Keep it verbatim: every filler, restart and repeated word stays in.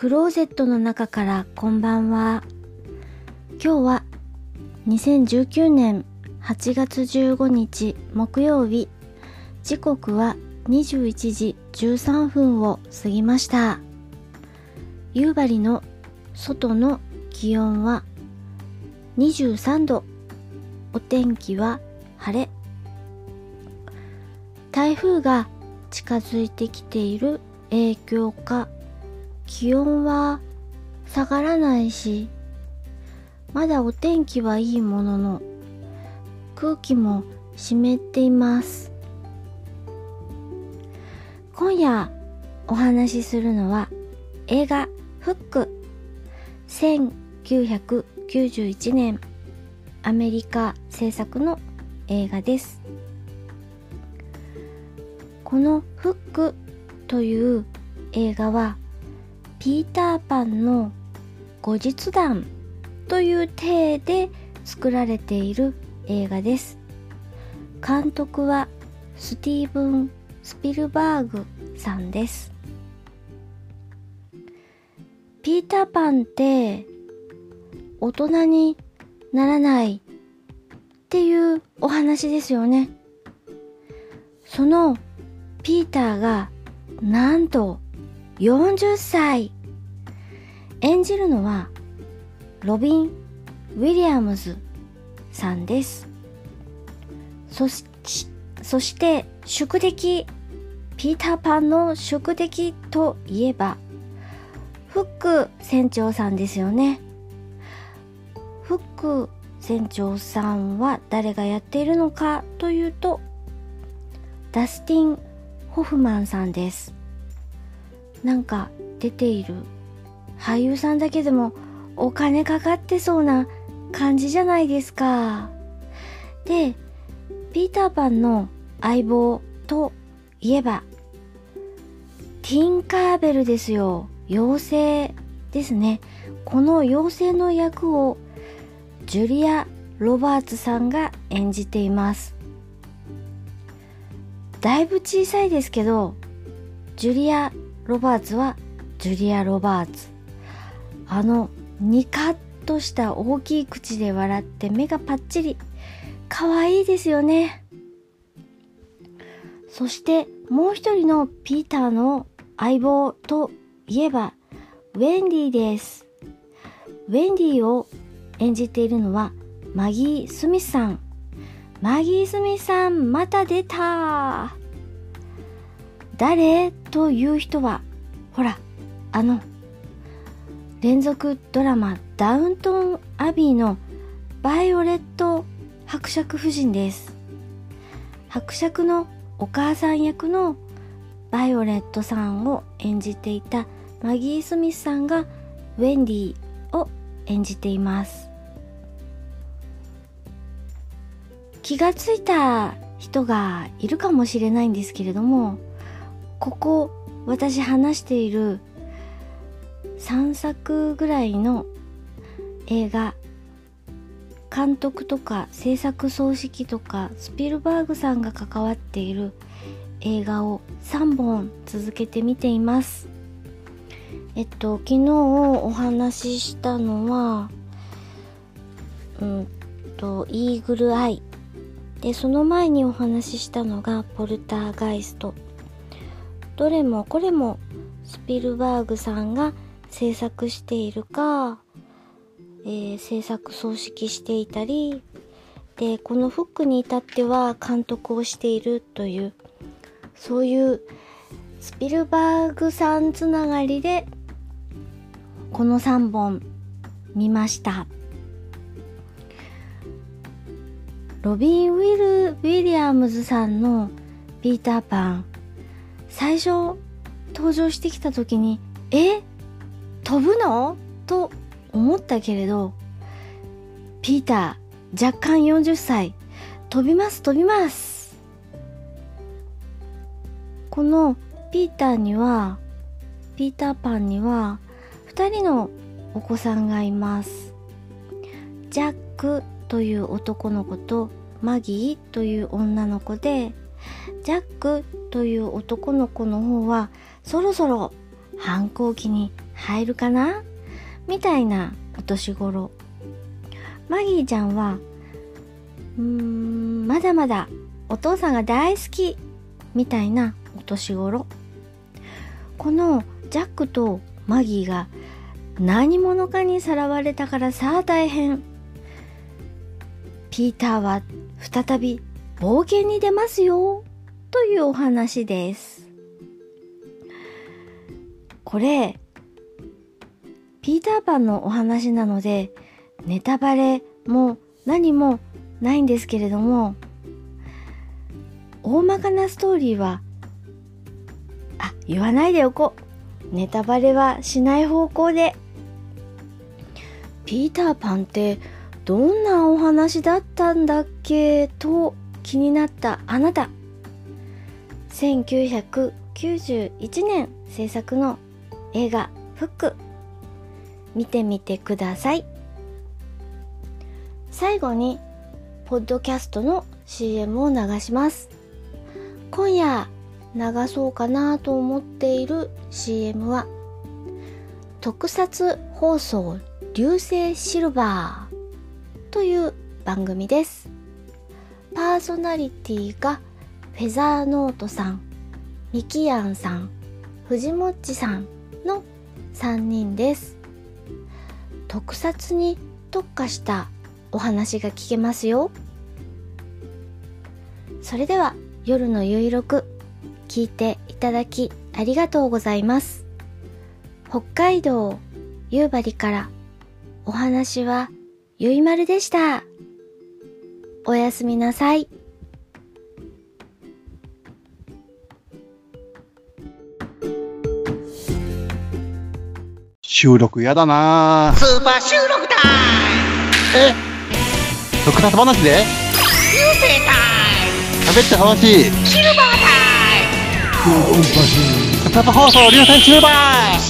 クローゼットの中からこんばんは。今日はにせんじゅうきゅうねんはちがつじゅうごにち木曜日、時刻はにじゅういちじじゅうさんぷんを過ぎました。夕張の外の気温はにじゅうさんど、お天気は晴れ。台風が近づいてきている影響か、気温は下がらないし、まだお天気はいいものの、空気も湿っています。今夜お話しするのは映画フック。せんきゅうひゃくきゅうじゅういちねんアメリカ制作の映画です。このフックという映画は、ピーターパンの後日談という体で作られている映画です。監督はスティーブン・スピルバーグさんです。ピーターパンって大人にならないっていうお話ですよね。そのピーターがなんとよんじゅっさい。演じるのはロビン・ウィリアムズさんです。そし、そして宿敵、ピーターパンの宿敵といえばフック船長さんですよね。フック船長さんは誰がやっているのかというと、ダスティン・ホフマンさんです。なんか出ている俳優さんだけでもお金かかってそうな感じじゃないですか。で、ピーターパンの相棒といえばティンカーベルですよ。妖精ですね。この妖精の役をジュリア・ロバーツさんが演じています。だいぶ小さいですけど、ジュリア・ロバーツはジュリア・ロバーツ、あのニカッとした大きい口で笑って目がパッチリ、可愛いですよね。そしてもう一人のピーターの相棒といえばウェンディです。ウェンディを演じているのはマギー・スミスさん。マギー・スミスさん、また出た。誰という人は、ほら、あの連続ドラマダウンタウンアビーのバイオレット伯爵夫人です。伯爵のお母さん役のバイオレットさんを演じていたマギー・スミスさんがウェンディを演じています。気がついた人がいるかもしれないんですけれども、ここ私話しているさんさくぐらいの映画、監督とか制作総指揮とかスピルバーグさんが関わっている映画をさんぼん続けて見ています。えっと昨日お話ししたのは、うんとイーグルアイで、その前にお話ししたのがポルターガイスト。どれもこれもスピルバーグさんが制作しているか、えー、制作総指揮していたりで、このフックに至っては監督をしているという、そういうスピルバーグさんつながりでこのさんぼん見ました。ロビン・ウィル・ウィリアムズさんのピーターパン、最初登場してきた時にえ飛ぶのと思ったけれど、ピーター若干よんじゅっさい、飛びます飛びます。このピーターにはピーターパンにはふたりのお子さんがいます。ジャックという男の子とマギーという女の子で、ジャックという男の子の方はそろそろ反抗期に入るかなみたいなお年頃、マギーちゃんはうーんまだまだお父さんが大好きみたいなお年頃、このジャックとマギーが何者かにさらわれたからさあ大変、ピーターは再び冒険に出ますよというお話です。これピーターパンのお話なのでネタバレも何もないんですけれども、大まかなストーリーはあ言わないでおこう、ネタバレはしない方向で。ピーターパンってどんなお話だったんだっけと気になったあなた、せんきゅうひゃくきゅうじゅういちねん制作の映画フック見てみてください。最後にポッドキャストの シーエム を流します。今夜流そうかなと思っている シーエム は特撮放送流星シルバーという番組です。パーソナリティがフェザーノートさん、ミキヤンさん、藤もっちさんのさんにんです。特撮に特化したお話が聞けますよ。それでは夜のゆいろく聞いていただきありがとうございます。北海道夕張からお話はゆいまるでした。おやすみなさい。収録やだな。スーパー収録タイム。え、特撮話で流星タイム。喋って話シルバータイム。特撮放送流星シルバー。